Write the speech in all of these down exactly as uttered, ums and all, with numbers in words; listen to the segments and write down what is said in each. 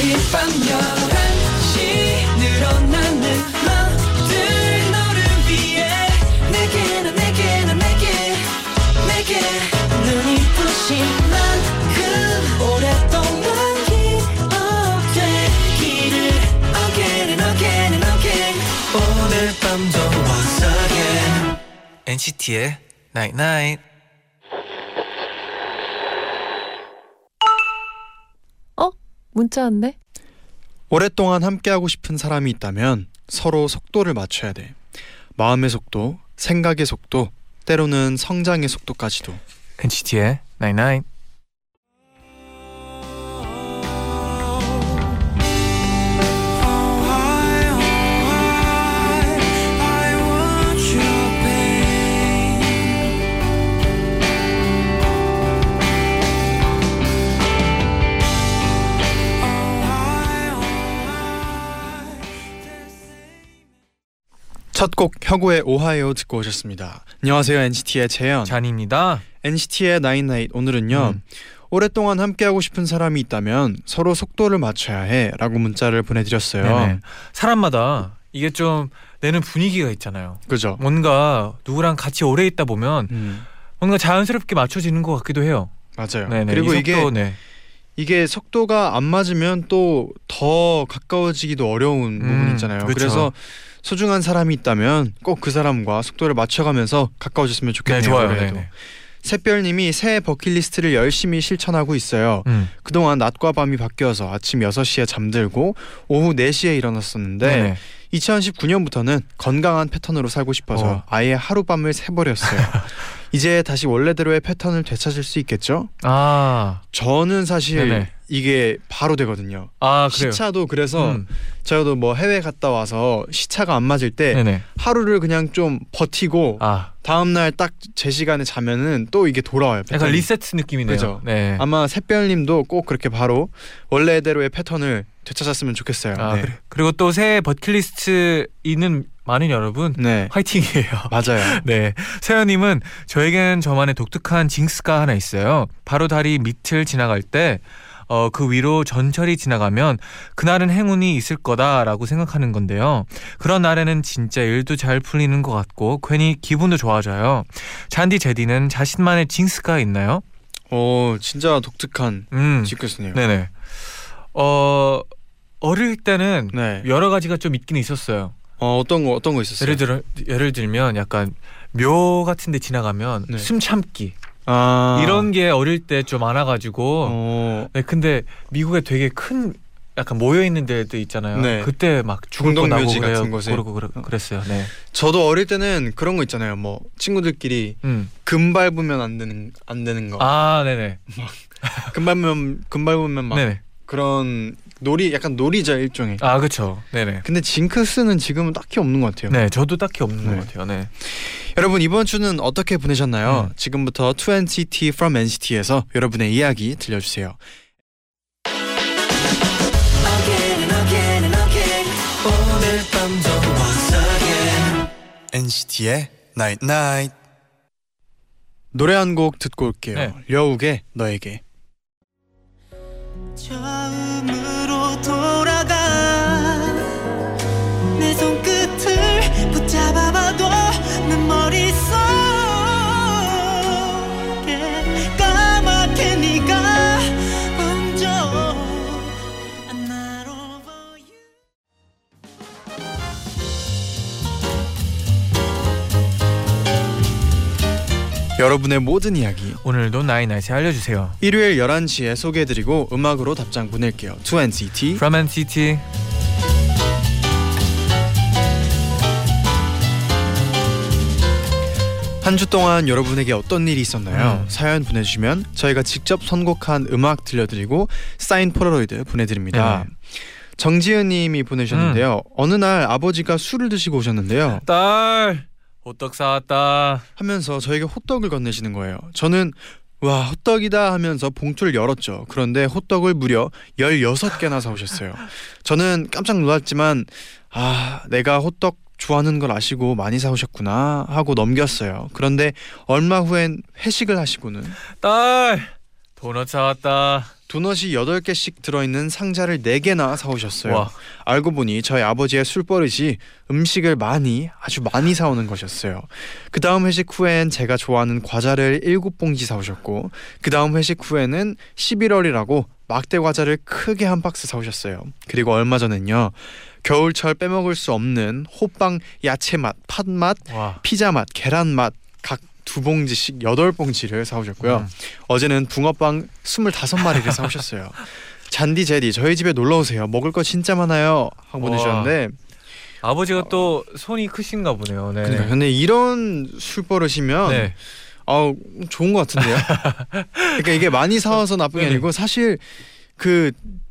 매일 밤 열한 시 늘어나는 맘들 너를 위해 내게 난 내게 난 내게 내게 눈이 부신 만큼 오랫동안 기억되기를 again and again and again 오늘 밤도 once again 엔시티의 Night Night. 문자 왔네. 오랫동안 함께하고 싶은 사람이 있다면 서로 속도를 맞춰야 돼. 마음의 속도, 생각의 속도, 때로는 성장의 속도까지도. 엔시티의 나인나인. 첫 곡 혁오의 오하이오 듣고 오셨습니다. 안녕하세요, 엔시티의 재현 잔입니다. 엔시티의 나인나잇 오늘은요. 음. 오랫동안 함께하고 싶은 사람이 있다면 서로 속도를 맞춰야 해 라고 문자를 보내드렸어요. 네네. 사람마다 이게 좀 내는 분위기가 있잖아요. 그죠. 뭔가 누구랑 같이 오래 있다 보면 음. 뭔가 자연스럽게 맞춰지는 것 같기도 해요. 맞아요. 네네. 그리고 이 속도, 이게 네. 이게 속도가 안 맞으면 또 더 가까워지기도 어려운 음, 부분 있잖아요. 그쵸. 그래서 소중한 사람이 있다면 꼭 그 사람과 속도를 맞춰가면서 가까워졌으면 좋겠네요. 네, 좋아요. 샛별님이 새해 버킷리스트를 열심히 실천하고 있어요. 음. 그동안 낮과 밤이 바뀌어서 아침 여섯 시에 잠들고 오후 네 시에 일어났었는데 네네. 이천십구 년부터는 건강한 패턴으로 살고 싶어서 어. 아예 하룻밤을 새버렸어요. 이제 다시 원래대로의 패턴을 되찾을 수 있겠죠? 아, 저는 사실 네네. 이게 바로 되거든요. 아, 그래요? 시차도 그래서 음. 저도 뭐 해외 갔다 와서 시차가 안 맞을 때 네네. 하루를 그냥 좀 버티고 아. 다음날 딱 제 시간에 자면은 또 이게 돌아와요. 패턴이. 약간 리셋 느낌이네요. 그죠? 네. 아마 샛별님도 꼭 그렇게 바로 원래대로의 패턴을 되찾았으면 좋겠어요. 아, 네. 그래. 그리고 또 새해 버킷리스트 있는 많은 여러분 네. 화이팅이에요. 맞아요. 네, 세연님은 저에겐 저만의 독특한 징스가 하나 있어요. 바로 다리 밑을 지나갈 때 어, 그 위로 전철이 지나가면 그날은 행운이 있을 거다라고 생각하는 건데요. 그런 날에는 진짜 일도 잘 풀리는 것 같고 괜히 기분도 좋아져요. 잔디 제디는 자신만의 징스가 있나요? 어, 진짜 독특한 음. 징스네요. 네네. 어, 어릴 때는 네. 여러 가지가 좀 있긴 있었어요. 어, 어떤 거 어떤 거 있었어요? 예를 들어 예를 들면 약간 묘 같은 데 지나가면 네. 숨 참기. 아. 이런 게 어릴 때 좀 많아 가지고. 네, 근데 미국에 되게 큰 약간 모여 있는 데도 있잖아요. 네. 그때 막 죽을 거 나고 같은 곳에 그러고 그랬어요. 네. 저도 어릴 때는 그런 거 있잖아요. 뭐 친구들끼리 음. 금 밟으면 안 되는 안 되는 거. 아, 네 네. 막 금 밟으면 금 밟으면 막 네네. 그런 놀이, 약간 놀이자 일종의. 아, 그렇죠. 네네. 근데 징크스는 지금은 딱히 없는 것 같아요. 네, 저도 딱히 없는 네. 것 같아요. 네. 여러분 이번 주는 어떻게 보내셨나요? 음. 지금부터 To 엔시티 from 엔시티에서 여러분의 이야기 들려주세요. Again and again and again. 오늘 밤도 once again. 엔시티의 Night Night. 노래 한 곡 듣고 올게요. 네. 려욱의 너에게. 처음으로 돌아가 내 손끝을 붙잡아봐도 내 머릿속에 까맣게 네가 멈춰 I'm not over you. 여러분의 모든 이야기 오늘도 나잇나잇에 알려주세요. 일요일 열한 시에 소개해드리고 음악으로 답장 보낼게요. To 엔시티 From 엔시티. 한 주 동안 여러분에게 어떤 일이 있었나요? 음. 사연 보내주시면 저희가 직접 선곡한 음악 들려드리고 사인 폴라로이드 보내드립니다. 네. 정지은님이 보내주셨는데요. 음. 어느 날 아버지가 술을 드시고 오셨는데요. 딸! 호떡 사왔다 하면서 저에게 호떡을 건네시는 거예요. 저는 와 호떡이다 하면서 봉투를 열었죠. 그런데 호떡을 무려 열여섯 개나 사오셨어요. 저는 깜짝 놀랐지만 아 내가 호떡 좋아하는 걸 아시고 많이 사오셨구나 하고 넘겼어요. 그런데 얼마 후엔 회식을 하시고는 딸 도넛 사왔다 도넛이 여덟 개씩 들어있는 상자를 네 개나 사오셨어요. 와. 알고 보니 저희 아버지의 술버릇이 음식을 많이, 아주 많이 사오는 것이었어요. 그 다음 회식 후엔 제가 좋아하는 과자를 일곱 봉지 사오셨고, 그 다음 회식 후에는 십일월이라고 막대 과자를 크게 한 박스 사오셨어요. 그리고 얼마 전엔요, 겨울철 빼먹을 수 없는 호빵 야채맛, 팥맛, 와. 피자맛, 계란맛 각 두 봉지씩 여덟 봉지를 사오셨고요. 음. 어제는 붕어빵 스물다섯 마리를 사오셨어요. 잔디 제디 저희 집에 놀러오세요. 먹을 거 진짜 많아요 하고 보내주셨는데, 아버지가 어, 또 손이 크신가 보네요. 네. 근데, 근데 이런 술버릇이면 네. 아, 좋은 것 같은데요. 그러니까 이게 많이 사와서 나쁜 게 아니고 사실 그,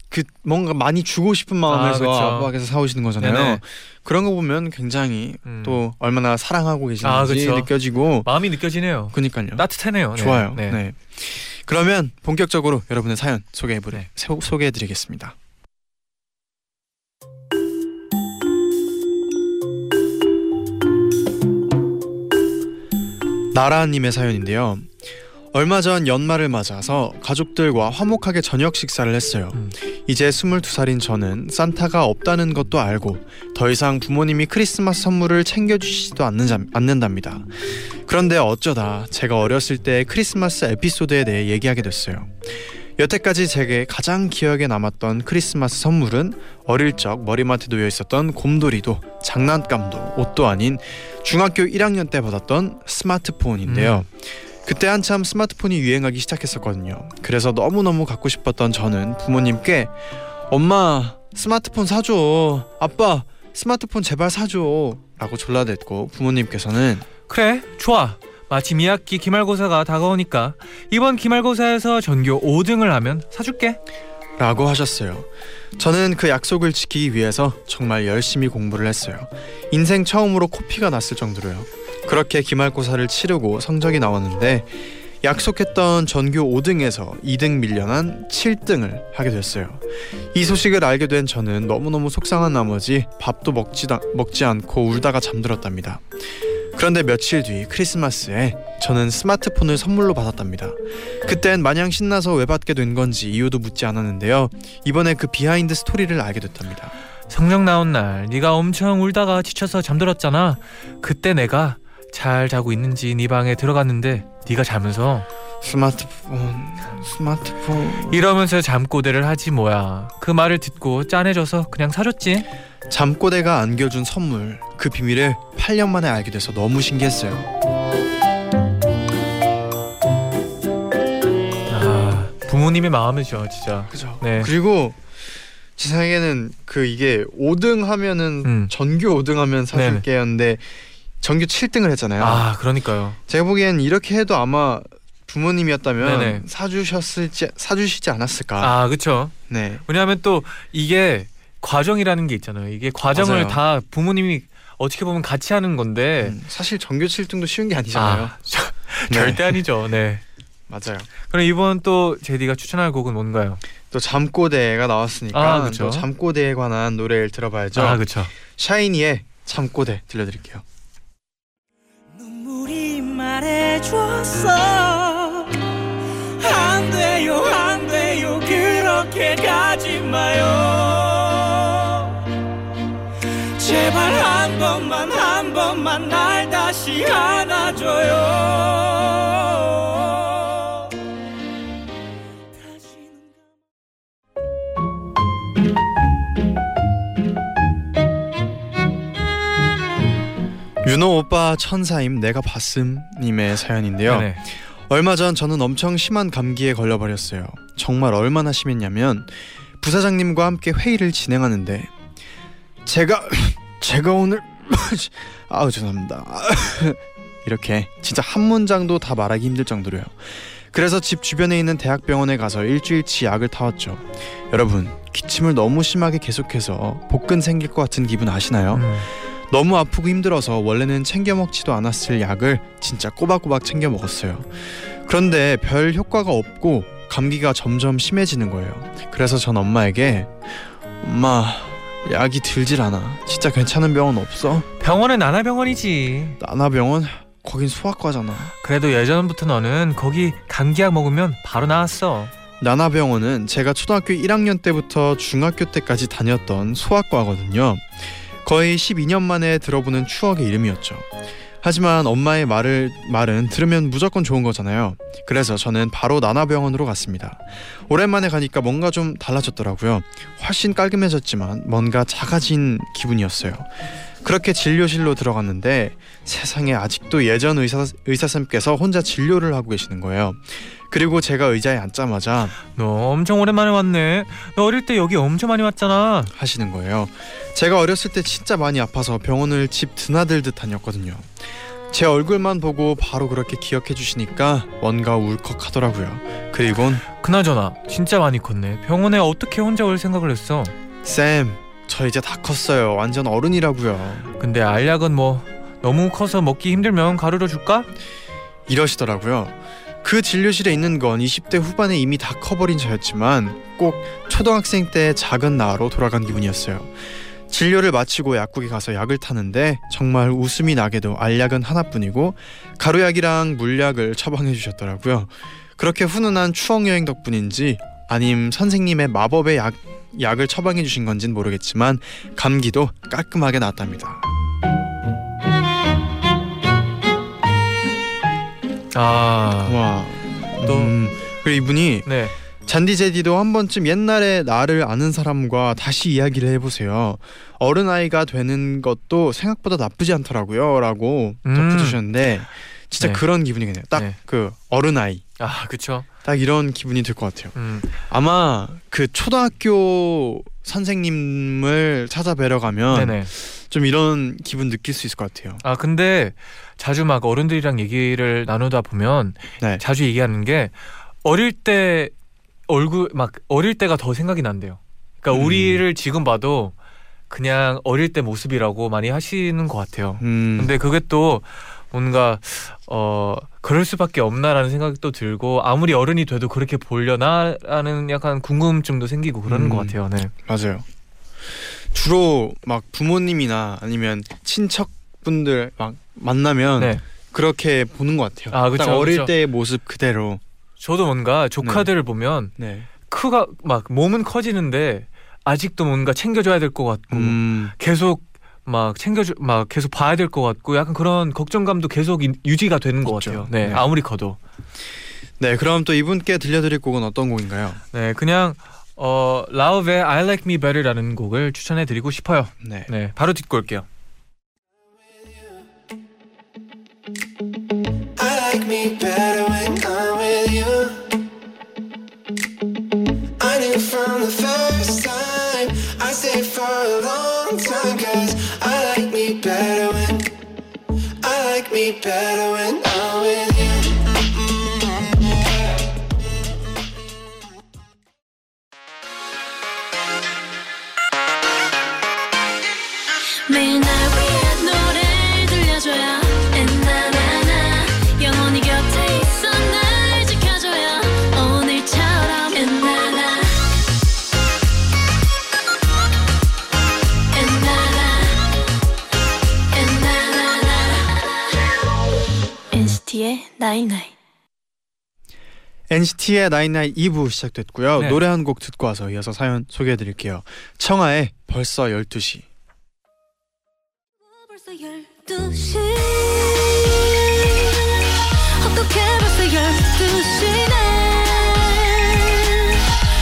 그 뭔가 많이 주고 싶은 마음에서 아, 아빠께서 사오시는 거잖아요. 네네. 그런 거 보면 굉장히 음. 또 얼마나 사랑하고 계시는지 아, 느껴지고 마음이 느껴지네요. 그러니까요. 따뜻하네요. 네. 좋아요. 네. 네. 그러면 본격적으로 여러분의 사연 소개해보려, 네. 소, 소개해드리겠습니다. 나라님의 사연인데요. 얼마 전 연말을 맞아서 가족들과 화목하게 저녁 식사를 했어요. 음. 이제 스물두 살인 저는 산타가 없다는 것도 알고 더 이상 부모님이 크리스마스 선물을 챙겨주시지도 않는답니다. 그런데 어쩌다 제가 어렸을 때 크리스마스 에피소드에 대해 얘기하게 됐어요. 여태까지 제게 가장 기억에 남았던 크리스마스 선물은 어릴 적 머리맡에 놓여있었던 곰돌이도 장난감도 옷도 아닌 중학교 일 학년 때 받았던 스마트폰인데요. 음. 그때 한참 스마트폰이 유행하기 시작했었거든요. 그래서 너무너무 갖고 싶었던 저는 부모님께 엄마 스마트폰 사줘, 아빠 스마트폰 제발 사줘 라고 졸라댔고, 부모님께서는 그래 좋아, 마침 이 학기 기말고사가 다가오니까 이번 기말고사에서 전교 오 등을 하면 사줄게 라고 하셨어요. 저는 그 약속을 지키기 위해서 정말 열심히 공부를 했어요. 인생 처음으로 코피가 났을 정도로요. 그렇게 기말고사를 치르고 성적이 나왔는데 약속했던 전교 오 등에서 이 등 밀려난 칠 등을 하게 됐어요. 이 소식을 알게 된 저는 너무너무 속상한 나머지 밥도 먹지, 먹지 않고 울다가 잠들었답니다. 그런데 며칠 뒤 크리스마스에 저는 스마트폰을 선물로 받았답니다. 그땐 마냥 신나서 왜 받게 된 건지 이유도 묻지 않았는데요. 이번에 그 비하인드 스토리를 알게 됐답니다. 성적 나온 날 네가 엄청 울다가 지쳐서 잠들었잖아. 그때 내가 잘 자고 있는지 네 방에 들어갔는데 네가 자면서 스마트폰 스마트폰 이러면서 잠꼬대를 하지 뭐야. 그 말을 듣고 짠해져서 그냥 사줬지. 잠꼬대가 안겨준 선물, 그 비밀을 팔 년 만에 알게 돼서 너무 신기했어요. 아, 부모님의 마음이죠 진짜. 그죠. 네. 그리고 제 생각에는 그 이게 오 등 하면은 음. 전교 오 등 하면 사줄게였는데 전교 칠 등을 했잖아요. 아, 그러니까요. 제가 보기엔 이렇게 해도 아마 부모님이었다면 네네. 사주셨을지 사주시지 않았을까. 아, 그렇죠. 네. 왜냐하면 또 이게 과정이라는 게 있잖아요. 이게 과정을 맞아요. 다 부모님이 어떻게 보면 같이 하는 건데 음, 사실 전교 칠 등도 쉬운 게 아니잖아요. 아, 저, 네. 절대 아니죠. 네. 맞아요. 그럼 이번 또 제디가 추천할 곡은 뭔가요? 또 잠꼬대가 나왔으니까 아, 또 잠꼬대에 관한 노래를 들어봐야죠. 아, 그렇죠. 샤이니의 잠꼬대 들려드릴게요. 눈물이 말해줬어 안 돼요 안 돼요 그렇게 가지 마요 제발 한 번만 한 번만 날 다시 안아줘요. 윤호 오빠 천사임 내가 봤음 님의 사연인데요. 네네. 얼마 전 저는 엄청 심한 감기에 걸려버렸어요. 정말 얼마나 심했냐면 부사장님과 함께 회의를 진행하는데 제가 제가 오늘 아우 죄송합니다 이렇게 진짜 한 문장도 다 말하기 힘들 정도로요. 그래서 집 주변에 있는 대학병원에 가서 일주일치 약을 타왔죠. 여러분, 기침을 너무 심하게 계속해서 복근 생길 것 같은 기분 아시나요? 음. 너무 아프고 힘들어서 원래는 챙겨 먹지도 않았을 약을 진짜 꼬박꼬박 챙겨 먹었어요. 그런데 별 효과가 없고 감기가 점점 심해지는 거예요. 그래서 전 엄마에게 엄마 약이 들질 않아. 진짜 괜찮은 병원 없어? 병원은 나나병원이지. 나나병원? 거긴 소아과잖아. 그래도 예전부터 너는 거기 감기약 먹으면 바로 나았어. 나나병원은 제가 초등학교 일 학년 때부터 중학교 때까지 다녔던 소아과거든요. 거의 십이 년 만에 들어보는 추억의 이름이었죠. 하지만 엄마의 말을, 말은 들으면 무조건 좋은 거잖아요. 그래서 저는 바로 나나병원으로 갔습니다. 오랜만에 가니까 뭔가 좀 달라졌더라고요. 훨씬 깔끔해졌지만 뭔가 작아진 기분이었어요. 그렇게 진료실로 들어갔는데 세상에 아직도 예전 의사, 의사선생님께서 혼자 진료를 하고 계시는 거예요. 그리고 제가 의자에 앉자마자 너 엄청 오랜만에 왔네. 너 어릴 때 여기 엄청 많이 왔잖아. 하시는 거예요. 제가 어렸을 때 진짜 많이 아파서 병원을 집 드나들듯 다녔거든요. 제 얼굴만 보고 바로 그렇게 기억해 주시니까 뭔가 울컥하더라고요. 그리곤 그나저나 진짜 많이 컸네. 병원에 어떻게 혼자 올 생각을 했어? 쌤, 저 이제 다 컸어요. 완전 어른이라고요. 근데 알약은 뭐 너무 커서 먹기 힘들면 가루로 줄까? 이러시더라고요. 그 진료실에 있는 건 이십 대 후반에 이미 다 커버린 저였지만 꼭 초등학생 때 작은 나로 돌아간 기분이었어요. 진료를 마치고 약국에 가서 약을 타는데 정말 웃음이 나게도 알약은 하나뿐이고 가루약이랑 물약을 처방해 주셨더라고요. 그렇게 훈훈한 추억여행 덕분인지 아님 선생님의 마법의 약, 약을 처방해 주신 건진 모르겠지만 감기도 깔끔하게 나았답니다. 아, 와, 또 음, 그리고 이분이 네. 잔디제디도 한 번쯤 옛날에 나를 아는 사람과 다시 이야기를 해보세요. 어른아이가 되는 것도 생각보다 나쁘지 않더라고요 라고 덧붙여주셨는데 음. 진짜 네. 그런 기분이겠네요. 딱 그 네. 어른아이. 아, 그쵸. 딱 이런 기분이 들 것 같아요. 음. 아마 그 초등학교 선생님을 찾아뵈러 가면 네네. 좀 이런 기분 느낄 수 있을 것 같아요. 아, 근데 자주 막 어른들이랑 얘기를 나누다 보면 네. 자주 얘기하는 게 어릴 때 얼굴 막 어릴 때가 더 생각이 난대요. 그러니까 음. 우리를 지금 봐도 그냥 어릴 때 모습이라고 많이 하시는 것 같아요. 음. 근데 그게 또 뭔가 어 그럴 수밖에 없나라는 생각도 들고 아무리 어른이 돼도 그렇게 보려나라는 약간 궁금증도 생기고 그러는 음, 것 같아요. 네, 맞아요. 주로 막 부모님이나 아니면 친척분들 막 만나면 네. 그렇게 보는 것 같아요. 아, 그쵸, 딱 어릴 그쵸. 때의 모습 그대로. 저도 뭔가 조카들을 네. 보면 네. 크가 막 몸은 커지는데 아직도 뭔가 챙겨줘야 될 것 같고 음. 계속 막 챙겨주 막 계속 봐야 될 것 같고 약간 그런 걱정감도 계속 이, 유지가 되는 것 그렇죠. 같아요. 네, 네, 아무리 커도. 네, 그럼 또 이분께 들려드릴 곡은 어떤 곡인가요? 네, 그냥 어 라우브의 I Like Me Better라는 곡을 추천해드리고 싶어요. 네, 네, 바로 듣고 올게요. I like me better when I'm with you. I knew from the first time. I stayed for a long time 'cause I like me better when I like me better when I'm with you. 엔시티의 나인나인 이 부 시작됐고요. 네. 노래 한 곡 듣고 와서 이어서 사연 소개해드릴게요. 청하의 벌써 열두 시. 벌써 열두 시 어떻게 벌써 열두 시네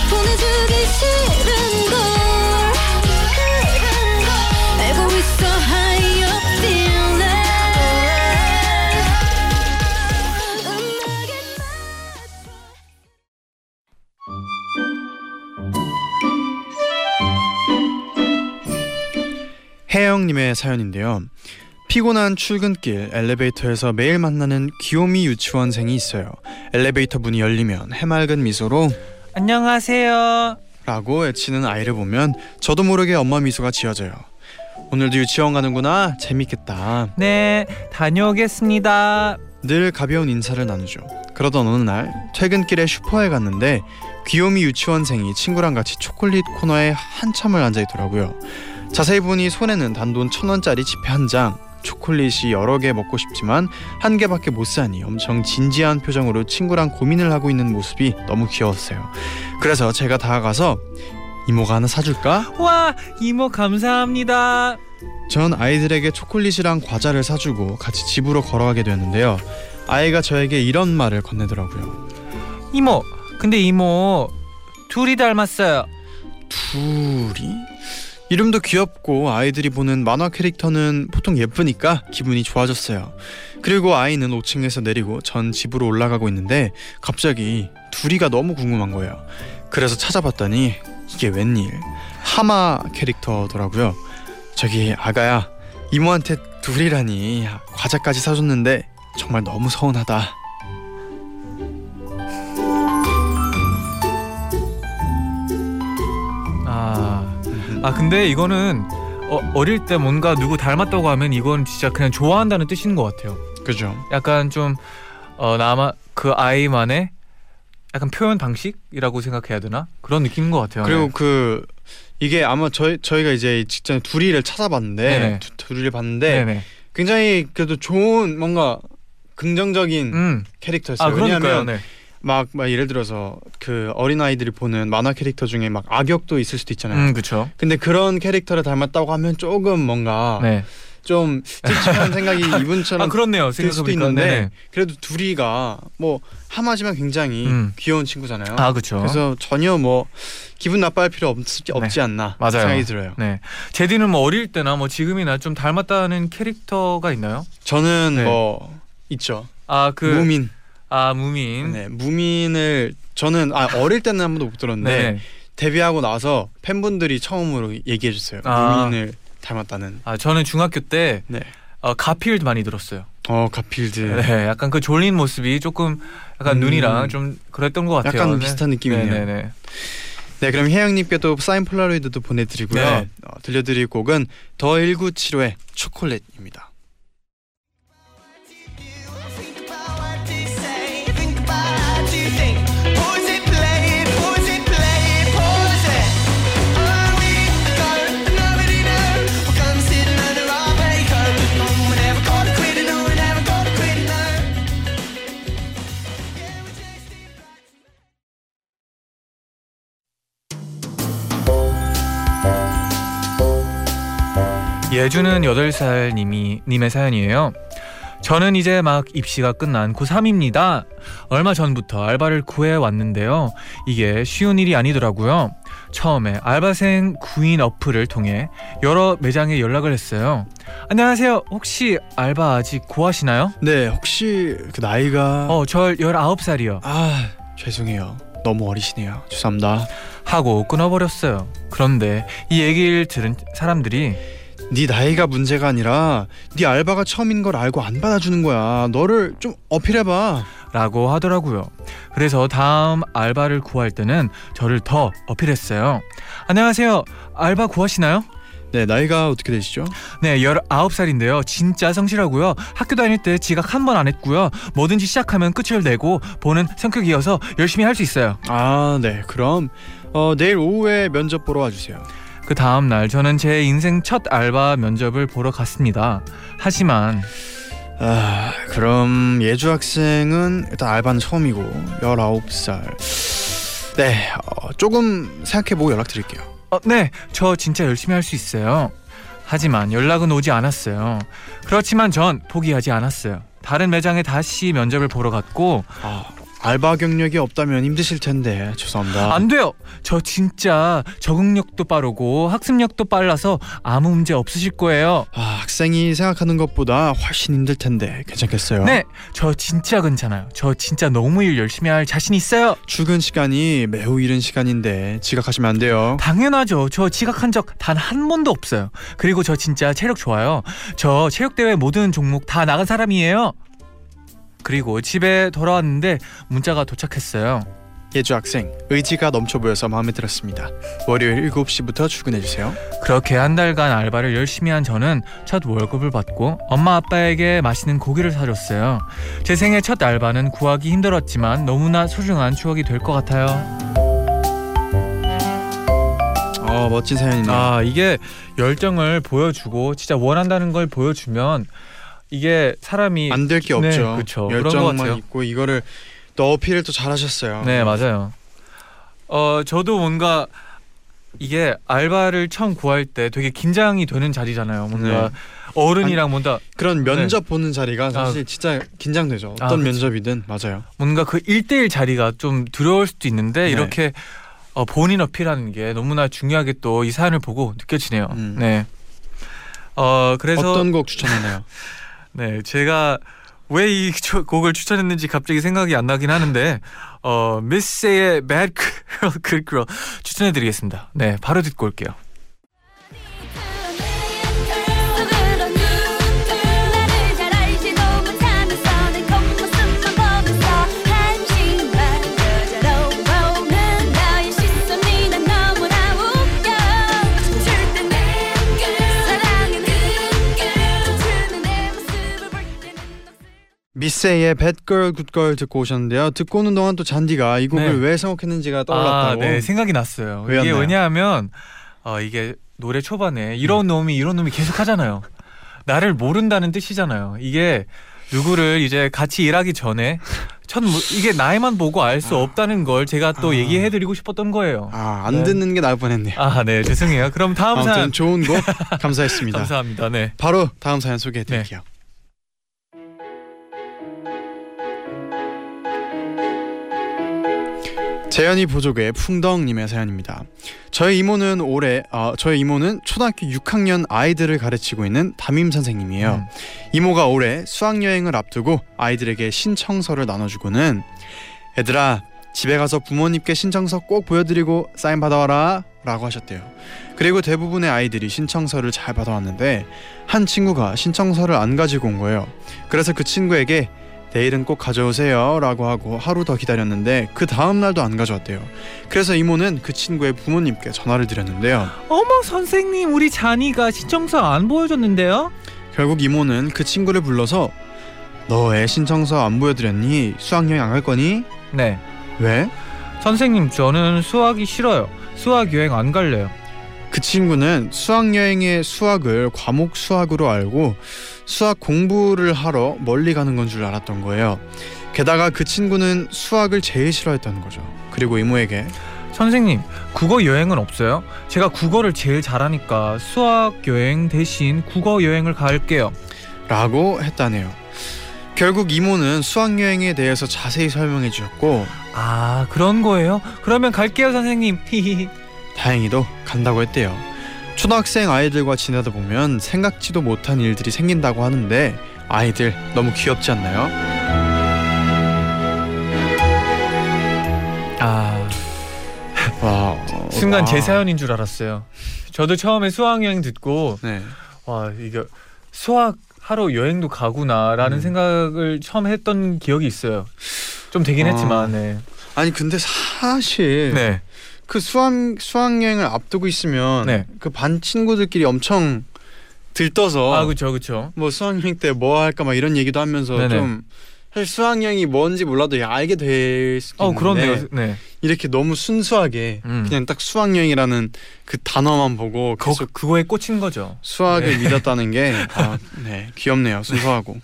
보내주기 싫은 걸 알고 있어. 하이 혜영님의 사연인데요. 피곤한 출근길 엘리베이터에서 매일 만나는 귀요미 유치원생이 있어요. 엘리베이터 문이 열리면 해맑은 미소로 안녕하세요 라고 외치는 아이를 보면 저도 모르게 엄마 미소가 지어져요. 오늘도 유치원 가는구나. 재밌겠다. 네, 다녀오겠습니다. 늘 가벼운 인사를 나누죠. 그러던 어느 날 퇴근길에 슈퍼에 갔는데 귀요미 유치원생이 친구랑 같이 초콜릿 코너에 한참을 앉아있더라고요. 자세히 보니 손에는 단돈 천 원짜리 지폐 한 장, 초콜릿이 여러 개 먹고 싶지만 한 개밖에 못 사니 엄청 진지한 표정으로 친구랑 고민을 하고 있는 모습이 너무 귀여웠어요. 그래서 제가 다가가서 이모가 하나 사줄까? 와, 이모 감사합니다. 전 아이들에게 초콜릿이랑 과자를 사주고 같이 집으로 걸어가게 되었는데요. 아이가 저에게 이런 말을 건네더라고요. 이모, 근데 이모 둘이 닮았어요. 둘이? 이름도 귀엽고 아이들이 보는 만화 캐릭터는 보통 예쁘니까 기분이 좋아졌어요. 그리고 아이는 오 층에서 내리고 전 집으로 올라가고 있는데 갑자기 둘이가 너무 궁금한 거예요. 그래서 찾아봤더니 이게 웬일, 하마 캐릭터더라고요. 저기 아가야, 이모한테 둘이라니, 과자까지 사줬는데 정말 너무 서운하다. 아, 아 근데 이거는 어, 어릴 때 뭔가 누구 닮았다고 하면 이건 진짜 그냥 좋아한다는 뜻인 것 같아요. 그죠. 약간 좀 어, 나만 그 아이만의 약간 표현 방식이라고 생각해야 되나? 그런 느낌인 것 같아요. 그리고 네. 그 이게 아마 저희, 저희가 이제 직전에 둘이를 찾아봤는데 두, 둘이를 봤는데 네네. 굉장히 그래도 좋은 뭔가 긍정적인 음. 캐릭터였어요. 아, 왜냐하면 네. 막, 막 예를 들어서 그 어린아이들이 보는 만화 캐릭터 중에 막 악역도 있을 수도 있잖아요. 음, 그쵸. 근데 그런 캐릭터를 닮았다고 하면 조금 뭔가 네. 좀 찝찝한 생각이 이분처럼 아, 그렇네요. 들 수도 있는데 네네. 그래도 둘이가 뭐 하마지만 굉장히 음. 귀여운 친구잖아요. 아, 그렇죠. 그래서 전혀 뭐 기분 나빠할 필요 없, 없지 네. 않나 맞아요. 생각이 들어요. 네. 제디는 뭐 어릴 때나 뭐 지금이나 좀 닮았다는 캐릭터가 있나요? 저는 네. 뭐 있죠. 아, 그 무민. 아, 무민. 네, 무민을 저는 아 어릴 때는 한 번도 못 들었는데 네. 데뷔하고 나서 팬분들이 처음으로 얘기해 줬어요. 아. 무민을 닮았다는. 아, 저는 중학교 때 네. 어, 가필드 많이 들었어요. 어, 가필드. 네, 약간 그 졸린 모습이 조금 약간 음. 눈이랑 좀 그랬던 것 같아요. 약간 비슷한 느낌이네요. 네, 네, 네. 네, 그럼 혜영님께도 사인 폴라로이드도 보내드리고요. 네. 어, 들려드릴 곡은 더 천구백칠십오의 초콜릿입니다. 예주는 여덟 살 님이, 님의 사연이에요. 저는 이제 막 입시가 끝난 고삼입니다. 얼마 전부터 알바를 구해왔는데요. 이게 쉬운 일이 아니더라고요. 처음에 알바생 구인 어플을 통해 여러 매장에 연락을 했어요. 안녕하세요. 혹시 알바 아직 구하시나요? 네, 혹시 그 나이가... 어, 저 열아홉 살이요. 아, 죄송해요. 너무 어리시네요. 죄송합니다. 하고 끊어버렸어요. 그런데 이 얘기를 들은 사람들이 네 나이가 문제가 아니라 네 알바가 처음인 걸 알고 안 받아주는 거야. 너를 좀 어필해봐 라고 하더라고요. 그래서 다음 알바를 구할 때는 저를 더 어필했어요. 안녕하세요. 알바 구하시나요? 네, 나이가 어떻게 되시죠? 네, 열아홉 살인데요. 진짜 성실하고요. 학교 다닐 때 지각 한 번 안 했고요. 뭐든지 시작하면 끝을 내고 보는 성격이어서 열심히 할 수 있어요. 아, 네. 그럼 어, 내일 오후에 면접 보러 와주세요. 그 다음날 저는 제 인생 첫 알바 면접을 보러 갔습니다. 하지만 아, 그럼 예주 학생은 일단 알바는 처음이고 열아홉 살 네, 어, 조금 생각해보고 연락드릴게요. 어, 네, 저 진짜 열심히 할 수 있어요. 하지만 연락은 오지 않았어요. 그렇지만 전 포기하지 않았어요. 다른 매장에 다시 면접을 보러 갔고 아. 알바 경력이 없다면 힘드실 텐데 죄송합니다. 안 돼요. 저 진짜 적응력도 빠르고 학습력도 빨라서 아무 문제 없으실 거예요. 아, 학생이 생각하는 것보다 훨씬 힘들 텐데 괜찮겠어요? 네, 저 진짜 괜찮아요. 저 진짜 너무 일 열심히 할 자신 있어요. 출근 시간이 매우 이른 시간인데 지각하시면 안 돼요. 당연하죠. 저 지각한 적 단 한 번도 없어요. 그리고 저 진짜 체력 좋아요. 저 체육대회 모든 종목 다 나간 사람이에요. 그리고 집에 돌아왔는데 문자가 도착했어요. 예주 학생, 의지가 넘쳐 보여서 마음에 들었습니다. 월요일 일곱 시부터 출근해주세요. 그렇게 한 달간 알바를 열심히 한 저는 첫 월급을 받고 엄마 아빠에게 맛있는 고기를 사줬어요. 제 생애 첫 알바는 구하기 힘들었지만 너무나 소중한 추억이 될 것 같아요. 어, 멋진 사연이네요. 아, 이게 열정을 보여주고 진짜 원한다는 걸 보여주면 이게 사람이 안 될 게 없죠. 네, 그렇죠. 열정만 있고 이거를 또 어필을 또 잘하셨어요. 네, 맞아요. 어, 저도 뭔가 이게 알바를 처음 구할 때 되게 긴장이 되는 자리잖아요. 뭔가 네. 어른이랑 아니, 뭔가 그런 면접 네. 보는 자리가 사실 아, 진짜 긴장되죠. 어떤 아, 면접이든. 맞아요. 뭔가 그 일대일 자리가 좀 두려울 수도 있는데 네. 이렇게 어, 본인 어필하는 게 너무나 중요하게 또 이 사연을 보고 느껴지네요. 음. 네. 어, 그래서 어떤 곡 추천하나요? 네, 제가 왜 이 곡을 추천했는지 갑자기 생각이 안 나긴 하는데 어, 미스의 Bad Girl, Good Girl 추천해드리겠습니다. 네, 바로 듣고 올게요. 미세의 Bad Girl, Good Girl 듣고 오셨는데요. 듣고 오는 동안 또 잔디가 이 곡을 네. 왜 선곡했는지가 떠올랐다고. 아, 네, 생각이 났어요. 왜였나요? 이게 왜냐하면 어, 이게 노래 초반에 이런 네. 놈이 이런 놈이 계속 하잖아요. 나를 모른다는 뜻이잖아요. 이게 누구를 이제 같이 일하기 전에 첫 이게 나이만 보고 알 수 아. 없다는 걸 제가 또 아. 얘기해드리고 싶었던 거예요. 아, 안 네. 듣는 게 나을 뻔했네요. 아, 네, 죄송해요. 그럼 다음 아무튼 사연 좋은 곡 감사했습니다. 감사합니다. 네, 바로 다음 사연 소개해드릴게요. 네. 재현이 보조개 풍덩님의 사연입니다. 저희 이모는 올해 어, 저희 이모는 초등학교 육 학년 아이들을 가르치고 있는 담임 선생님이에요. 음. 이모가 올해 수학여행을 앞두고 아이들에게 신청서를 나눠주고는 얘들아 집에 가서 부모님께 신청서 꼭 보여드리고 사인 받아와라 라고 하셨대요. 그리고 대부분의 아이들이 신청서를 잘 받아왔는데 한 친구가 신청서를 안 가지고 온 거예요. 그래서 그 친구에게 내일은 꼭 가져오세요 라고 하고 하루 더 기다렸는데 그 다음날도 안 가져왔대요. 그래서 이모는 그 친구의 부모님께 전화를 드렸는데요. 어머 선생님, 우리 잔이가 신청서 안 보여줬는데요? 결국 이모는 그 친구를 불러서 너 왜 신청서 안 보여드렸니? 수학여행 안 갈 거니? 네. 왜? 선생님, 저는 수학이 싫어요. 수학여행 안 갈래요. 그 친구는 수학여행의 수학을 과목 수학으로 알고 수학 공부를 하러 멀리 가는 건 줄 알았던 거예요. 게다가 그 친구는 수학을 제일 싫어했다는 거죠. 그리고 이모에게 선생님, 국어 여행은 없어요? 제가 국어를 제일 잘하니까 수학 여행 대신 국어 여행을 갈게요 라고 했다네요. 결국 이모는 수학여행에 대해서 자세히 설명해 주셨고 아, 그런 거예요? 그러면 갈게요 선생님. 히히히. 다행히도 간다고 했대요. 초등학생 아이들과 지내다 보면 생각지도 못한 일들이 생긴다고 하는데 아이들 너무 귀엽지 않나요? 아... 와... 순간 와. 제 사연인 줄 알았어요. 저도 처음에 수학여행 듣고 네. 와 이게 수학 하러 여행도 가구나 라는 음. 생각을 처음 했던 기억이 있어요. 좀 되긴 아. 했지만 네. 아니 근데 사실... 네. 그 수학 수학여행을 앞두고 있으면 네. 그 반 친구들끼리 엄청 들떠서 아 그렇죠 그렇죠 뭐 수학여행 때 뭐 할까 막 이런 얘기도 하면서 네네. 좀 사실 수학여행이 뭔지 몰라도 알게 될 수 있는데 어, 그러네요. 네. 이렇게 너무 순수하게 음. 그냥 딱 수학여행이라는 그 단어만 보고 그, 계속 그거에 꽂힌 거죠. 수학을 네. 믿었다는 게 아, 네, 귀엽네요. 순수하고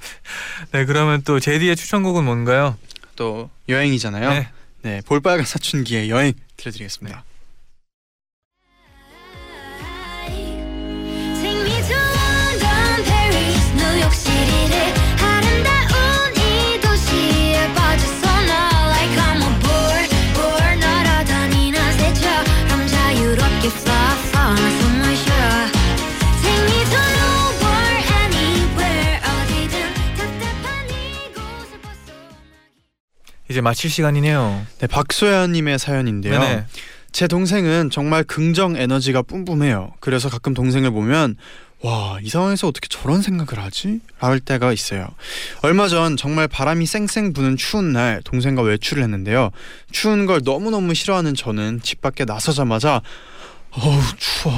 네 그러면 또 제디의 추천곡은 뭔가요? 또 여행이잖아요. 네, 네 볼빨간 사춘기의 여행 드리겠습니다. 이제 마칠 시간이네요. 네, 박소연님의 사연인데요. 네네. 제 동생은 정말 긍정 에너지가 뿜뿜해요. 그래서 가끔 동생을 보면 와, 이 상황에서 어떻게 저런 생각을 하지? 라울 때가 있어요. 얼마 전 정말 바람이 쌩쌩 부는 추운 날 동생과 외출을 했는데요. 추운 걸 너무너무 싫어하는 저는 집 밖에 나서자마자 어우 추워,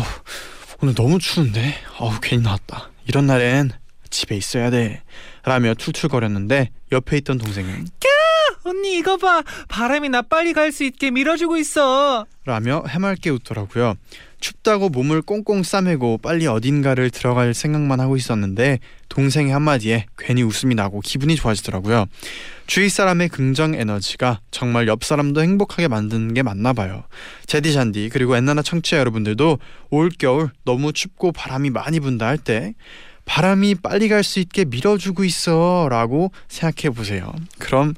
오늘 너무 추운데? 어우 괜히 나왔다. 이런 날엔 집에 있어야 돼 라며 툴툴거렸는데 옆에 있던 동생은 언니 이거 봐! 바람이 나 빨리 갈 수 있게 밀어주고 있어! 라며 해맑게 웃더라고요. 춥다고 몸을 꽁꽁 싸매고 빨리 어딘가를 들어갈 생각만 하고 있었는데 동생의 한마디에 괜히 웃음이 나고 기분이 좋아지더라고요. 주위 사람의 긍정 에너지가 정말 옆 사람도 행복하게 만드는 게 맞나 봐요. 제디잔디 그리고 엔나나 청취자 여러분들도 올겨울 너무 춥고 바람이 많이 분다 할 때 바람이 빨리 갈 수 있게 밀어주고 있어 라고 생각해보세요. 그럼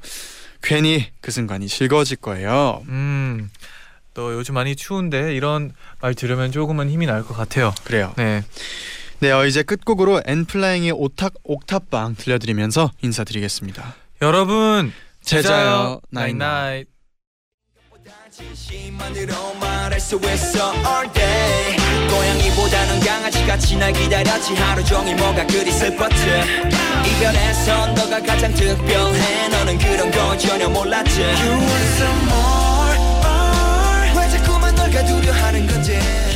괜히 그 순간이 즐거워질 거예요. 음... 또 요즘 많이 추운데 이런 말 들으면 조금은 힘이 날 것 같아요. 그래요. 네, 네 어, 이제 끝곡으로 엔플라잉의 오탁 옥탑방 들려드리면서 인사드리겠습니다. 여러분 제자요 나잇나잇. 진심만으로 말할 수 있어 all day. 고양이보다는 강아지같이 날 기다렸지. 하루종일 뭐가 그리 슬펐지. 이별에선 너가 가장 특별해. 너는 그런 걸 전혀 몰랐지. You want some more. 왜 자꾸만 널 가두려 하는 건지.